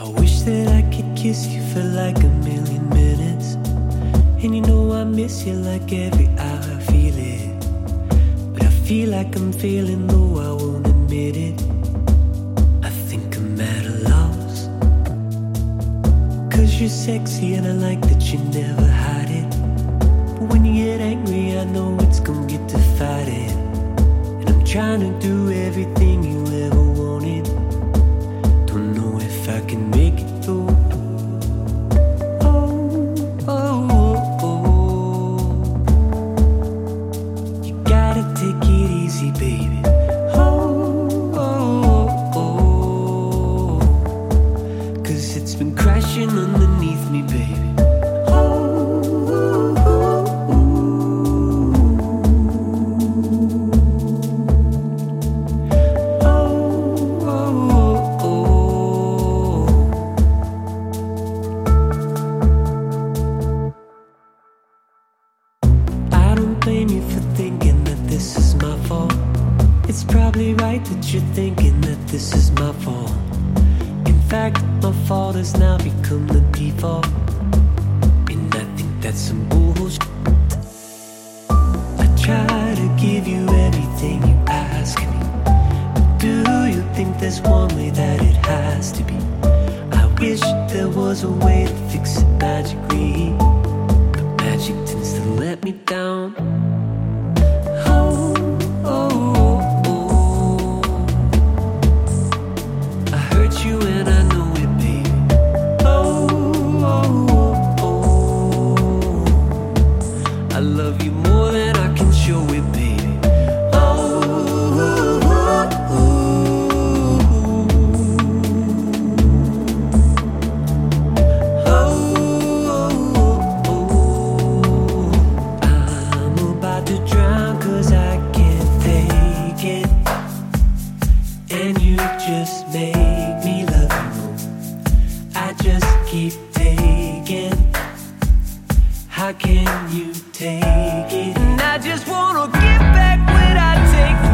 I wish that I could kiss you for like a million minutes. And you know I miss you like every hour I feel it. But I feel like I'm feeling though I won't admit it. I think I'm at a loss, 'cause you're sexy and I like that you never hide it. But when you get angry I know it's gonna get divided. And I'm trying to do everything you ever wanted. Don't know if I can make it though. Underneath me, baby. Oh, ooh, ooh, ooh. Oh, oh, oh. I don't blame you for thinking that this is my fault. It's probably right that you're thinking that this is my fault. In fact, my fault has now become the default. And I think that's some bullshit. I try to give you everything you ask me, but do you think there's one way that it has to be? I wish there was a way to fix it magically, but magic tends to let me down. Just make me love you. I just keep taking. How can you take it? And I just wanna give back what I take.